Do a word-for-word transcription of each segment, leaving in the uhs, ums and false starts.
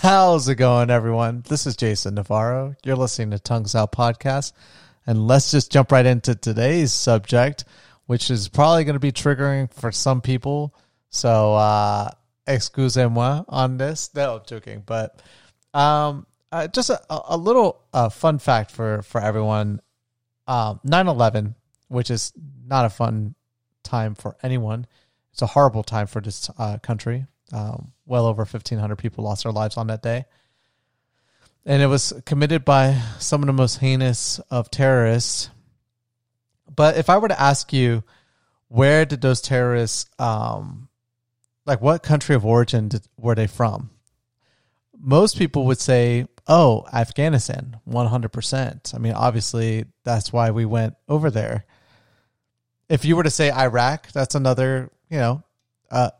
How's it going, everyone? This is Jason Navarro. You're listening to Tongues Out Podcast. And let's just jump right into today's subject, which is probably going to be triggering for some people. So, uh, excusez-moi on this. No, I'm joking. But um, uh, just a, a little uh, fun fact for, for everyone. Um, nine eleven, which is not a fun time for anyone. It's a horrible time for this uh, country. Um, well over fifteen hundred people lost their lives on that day. And it was committed by some of the most heinous of terrorists. But if I were to ask you, where did those terrorists, um, like what country of origin did, were they from? Most people would say, oh, Afghanistan, one hundred percent. I mean, obviously, that's why we went over there. If you were to say Iraq, that's another, you know, uh,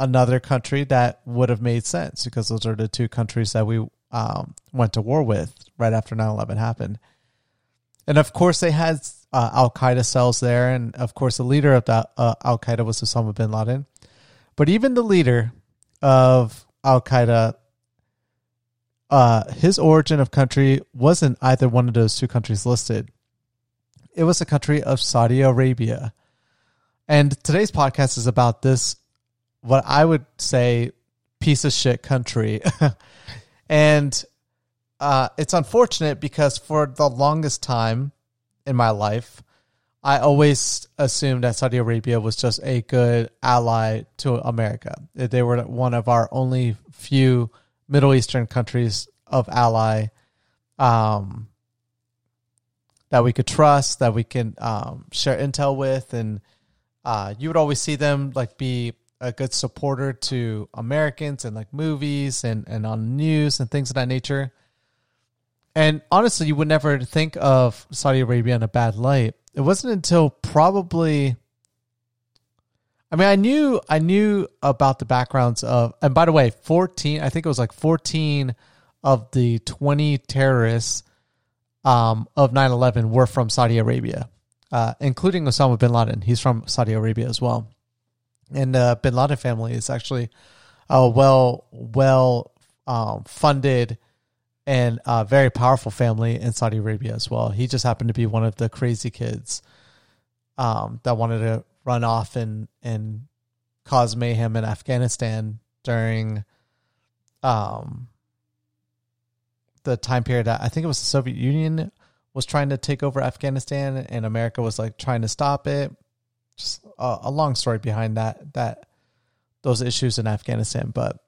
another country that would have made sense because those are the two countries that we um, went to war with right after nine eleven happened. And of course, they had uh, Al-Qaeda cells there. And of course, the leader of that uh, Al-Qaeda was Osama bin Laden. But even the leader of Al-Qaeda, uh, his origin of country wasn't either one of those two countries listed. It was the country of Saudi Arabia. And today's podcast is about this, what I would say, piece of shit country. And uh, it's unfortunate because for the longest time in my life, I always assumed that Saudi Arabia was just a good ally to America. They were one of our only few Middle Eastern countries of ally um, that we could trust, that we can um, share intel with. And uh, you would always see them like be a good supporter to Americans and like movies and, and on news and things of that nature. And honestly, you would never think of Saudi Arabia in a bad light. It wasn't until probably, I mean, I knew, I knew about the backgrounds of, and by the way, fourteen, I think it was like fourteen of the twenty terrorists um, of nine eleven were from Saudi Arabia, uh, including Osama bin Laden. He's from Saudi Arabia as well. And the uh, bin Laden family is actually a well, well um, funded and uh, very powerful family in Saudi Arabia as well. He just happened to be one of the crazy kids um, that wanted to run off and, and cause mayhem in Afghanistan during um, the time period that I think it was the Soviet Union was trying to take over Afghanistan and America was like trying to stop it. Just a, a long story behind that, that those issues in Afghanistan. But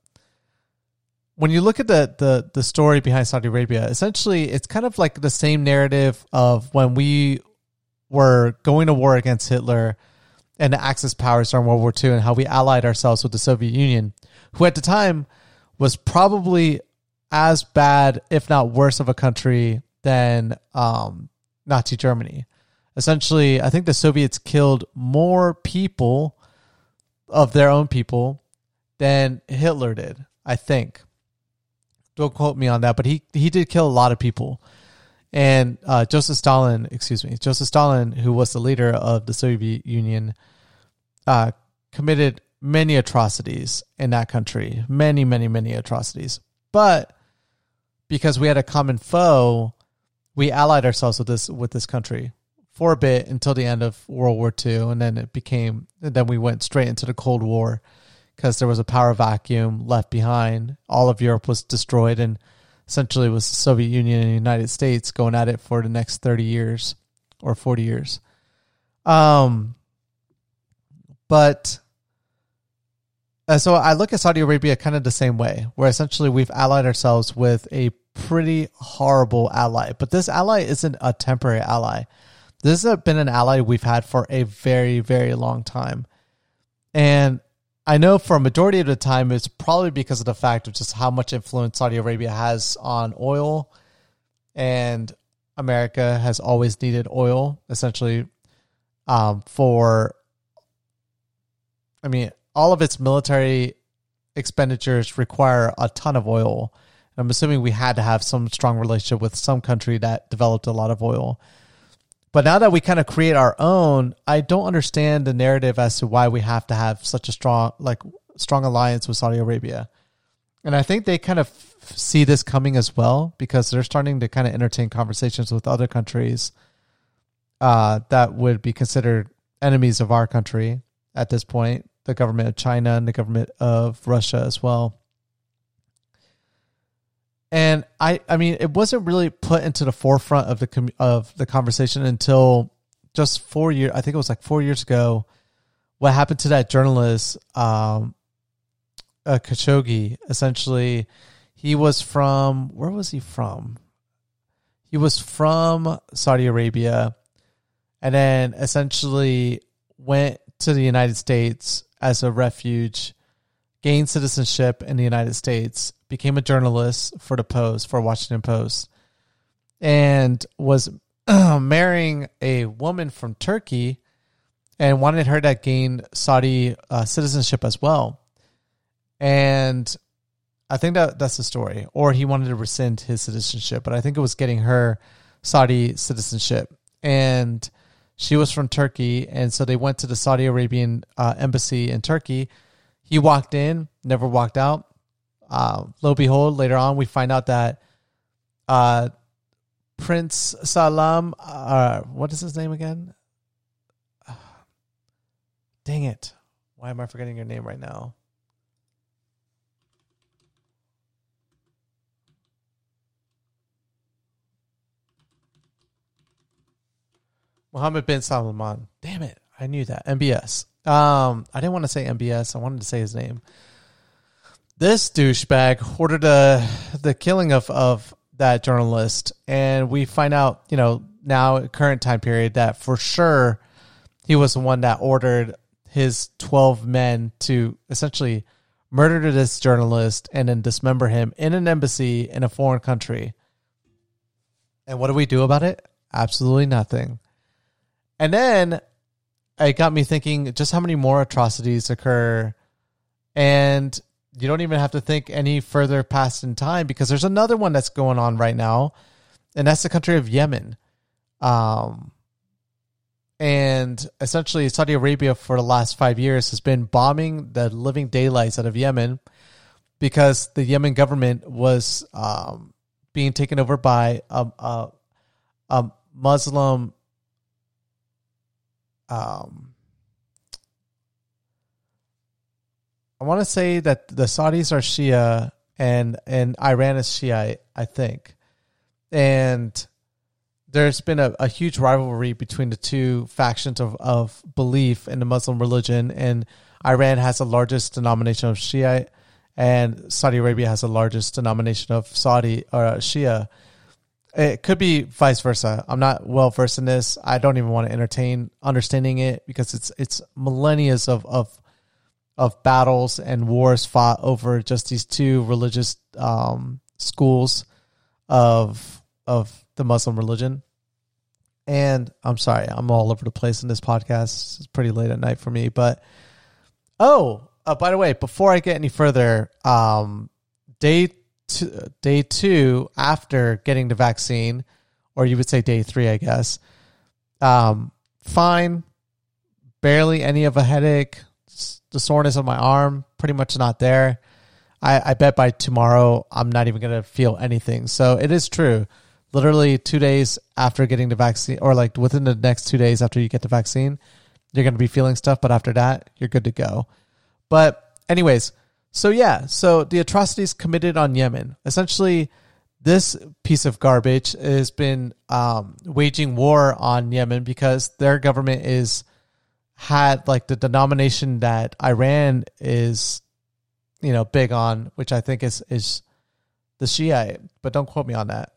when you look at the, the the story behind Saudi Arabia, essentially it's kind of like the same narrative of when we were going to war against Hitler and the Axis powers during World War Two and how we allied ourselves with the Soviet Union, who at the time was probably as bad, if not worse, of a country than um, Nazi Germany. Essentially, I think the Soviets killed more people of their own people than Hitler did, I think. Don't quote me on that, but he, he did kill a lot of people. And uh, Joseph Stalin, excuse me, Joseph Stalin, who was the leader of the Soviet Union, uh, committed many atrocities in that country. Many, many, many atrocities. But because we had a common foe, we allied ourselves with this with this country for a bit until the end of World War Two, and then it became, and then we went straight into the Cold War because there was a power vacuum left behind. All of Europe was destroyed, and essentially it was the Soviet Union and the United States going at it for the next thirty years or forty years. Um, but uh, so I look at Saudi Arabia kind of the same way, where essentially we've allied ourselves with a pretty horrible ally, but this ally isn't a temporary ally. This has been an ally we've had for a very, very long time. And I know for a majority of the time, it's probably because of the fact of just how much influence Saudi Arabia has on oil. And America has always needed oil, essentially, um, for, I mean, all of its military expenditures require a ton of oil. And I'm assuming we had to have some strong relationship with some country that developed a lot of oil. But now that we kind of create our own, I don't understand the narrative as to why we have to have such a strong, like, strong alliance with Saudi Arabia. And I think they kind of see this coming as well, because they're starting to kind of entertain conversations with other countries uh, that would be considered enemies of our country at this point, the government of China and the government of Russia as well. And I, I mean, it wasn't really put into the forefront of the of the conversation until just four years. I think it was like four years ago. What happened to that journalist, um, uh, Khashoggi? Essentially, he was from where was he from? He was from Saudi Arabia, and then essentially went to the United States as a refuge, gained citizenship in the United States, became a journalist for the Post, for Washington Post, and was marrying a woman from Turkey and wanted her to gain Saudi uh, citizenship as well. And I think that that's the story. Or he wanted to rescind his citizenship, but I think it was getting her Saudi citizenship. And she was from Turkey, and so they went to the Saudi Arabian uh, embassy in Turkey. He walked in, never walked out. Uh, lo and behold, later on, we find out that uh, Prince Salam, uh, what is his name again? Uh, dang it. Why am I forgetting your name right now? Muhammad bin Salman. Damn it. I knew that. M B S. Um, I didn't want to say M B S. I wanted to say his name. This douchebag ordered a, the killing of, of that journalist. And we find out, you know, now current time period that for sure he was the one that ordered his twelve men to essentially murder this journalist and then dismember him in an embassy in a foreign country. And what do we do about it? Absolutely nothing. And then it got me thinking just how many more atrocities occur, and you don't even have to think any further past in time, because there's another one that's going on right now, and that's the country of Yemen. Um, and essentially Saudi Arabia for the last five years has been bombing the living daylights out of Yemen because the Yemen government was um, being taken over by a, a, a Muslim Um, I want to say that the Saudis are Shia and, and Iran is Shiite, I think. And there's been a, a huge rivalry between the two factions of, of belief in the Muslim religion. And Iran has the largest denomination of Shiite, and Saudi Arabia has the largest denomination of Saudi or uh, Shia. It could be vice versa. I'm not well versed in this. I don't even want to entertain understanding it, because it's it's millennia of of of battles and wars fought over just these two religious um, schools of of the Muslim religion. And I'm sorry, I'm all over the place in this podcast. It's pretty late at night for me. But oh, uh, by the way, before I get any further, um, day. Day two after getting the vaccine, or you would say day three, I guess. Um, fine, barely any of a headache. The soreness on my arm, pretty much not there. I, I bet by tomorrow I'm not even gonna feel anything. So it is true. Literally two days after getting the vaccine, or like within the next two days after you get the vaccine, you're gonna be feeling stuff. But after that, you're good to go. But anyways. So yeah, so the atrocities committed on Yemen. Essentially, this piece of garbage has been um, waging war on Yemen because their government is had like the denomination that Iran is, you know, big on, which I think is is the Shiite, but don't quote me on that.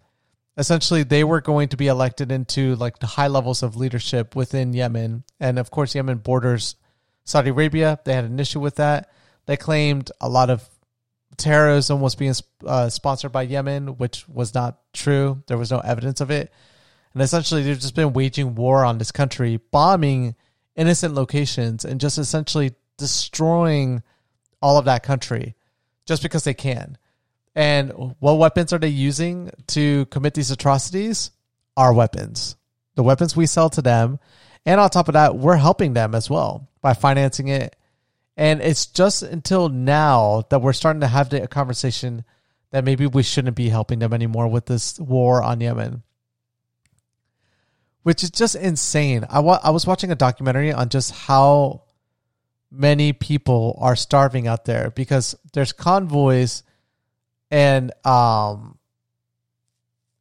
Essentially, they were going to be elected into like the high levels of leadership within Yemen, and of course, Yemen borders Saudi Arabia. They had an issue with that. They claimed a lot of terrorism was being uh, sponsored by Yemen, which was not true. There was no evidence of it. And essentially, they've just been waging war on this country, bombing innocent locations, and just essentially destroying all of that country just because they can. And what weapons are they using to commit these atrocities? Our weapons. The weapons we sell to them. And on top of that, we're helping them as well by financing it. And it's just until now that we're starting to have the conversation that maybe we shouldn't be helping them anymore with this war on Yemen, which is just insane. I, wa- I was watching a documentary on just how many people are starving out there because there's convoys and um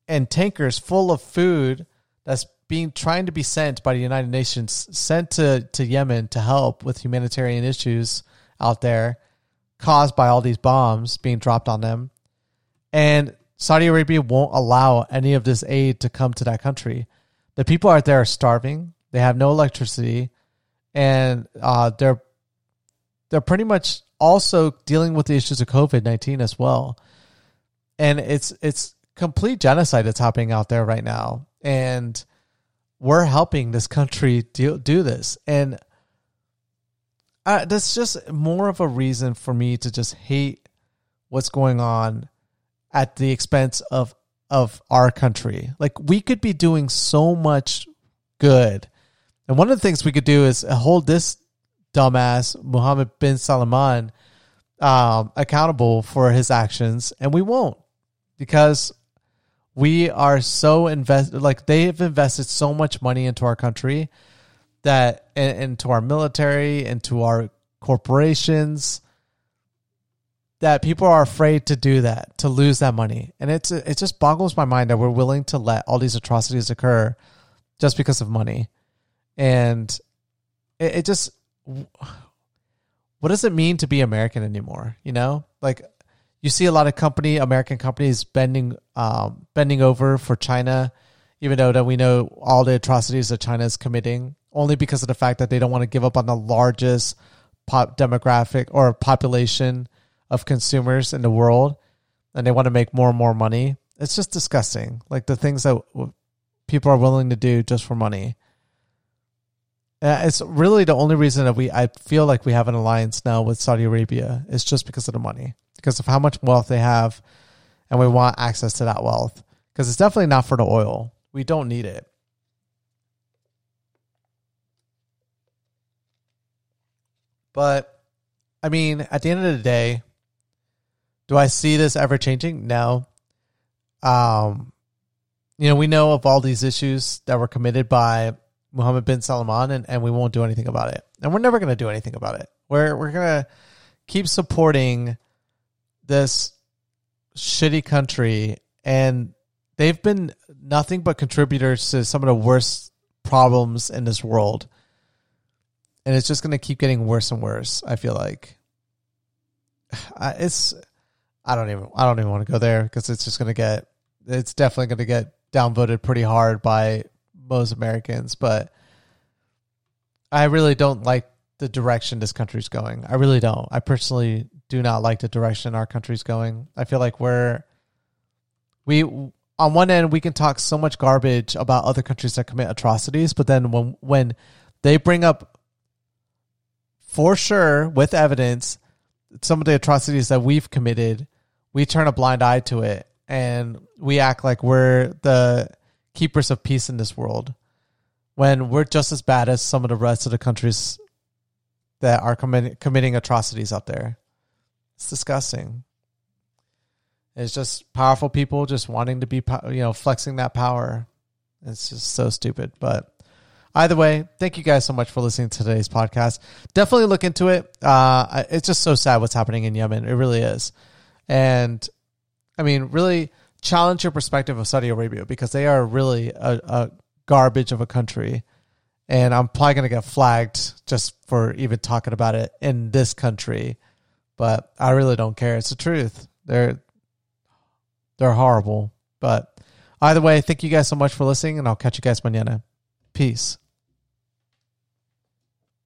and tankers full of food that's being trying to be sent by the United Nations, sent to, to Yemen to help with humanitarian issues out there caused by all these bombs being dropped on them. And Saudi Arabia won't allow any of this aid to come to that country. The people out there are starving. They have no electricity, and uh, they're they're pretty much also dealing with the issues of COVID nineteen as well. And it's it's complete genocide that's happening out there right now, and we're helping this country do, do this. And uh, that's just more of a reason for me to just hate what's going on at the expense of of our country. Like, we could be doing so much good. And one of the things we could do is hold this dumbass Muhammad bin Salman um, accountable for his actions, and we won't, because we are so invested. Like, they have invested so much money into our country, that and into our military, into our corporations, that people are afraid to do that, to lose that money. And it's it just boggles my mind that we're willing to let all these atrocities occur just because of money. And it, it just, what does it mean to be American anymore? You know, like, you see a lot of company, American companies bending, um, bending over for China, even though that we know all the atrocities that China is committing, only because of the fact that they don't want to give up on the largest pop demographic or population of consumers in the world, and they want to make more and more money. It's just disgusting. Like, the things that w- people are willing to do just for money. Uh, it's really the only reason that we, I feel like we have an alliance now with Saudi Arabia, is just because of the money, because of how much wealth they have, and we want access to that wealth, because it's definitely not for the oil. We don't need it. But I mean, at the end of the day, do I see this ever changing? No. Um, you know, we know of all these issues that were committed by Mohammed bin Salman, and, and we won't do anything about it. And we're never going to do anything about it. We're, we're going to keep supporting this shitty country, and they've been nothing but contributors to some of the worst problems in this world. And it's just going to keep getting worse and worse, I feel like. It's, I don't even, I don't even want to go there, because it's just going to get, it's definitely going to get downvoted pretty hard by most Americans. But I really don't like the direction this country's going. I really don't. I personally do not like the direction our country's going. I feel like we're, we, on one end, we can talk so much garbage about other countries that commit atrocities, but then when, when they bring up, for sure, with evidence, some of the atrocities that we've committed, we turn a blind eye to it, and we act like we're the keepers of peace in this world, when we're just as bad as some of the rest of the countries that are commit- committing atrocities out there. It's disgusting. It's just powerful people just wanting to be, you know, flexing that power. It's just so stupid, but either way, thank you guys so much for listening to today's podcast. Definitely look into it. Uh, it's just so sad what's happening in Yemen. It really is. And, I mean, really challenge your perspective of Saudi Arabia, because they are really a, a garbage of a country. And I'm probably going to get flagged just for even talking about it in this country. But I really don't care. It's the truth. They're, they're horrible. But either way, thank you guys so much for listening, and I'll catch you guys mañana. Peace.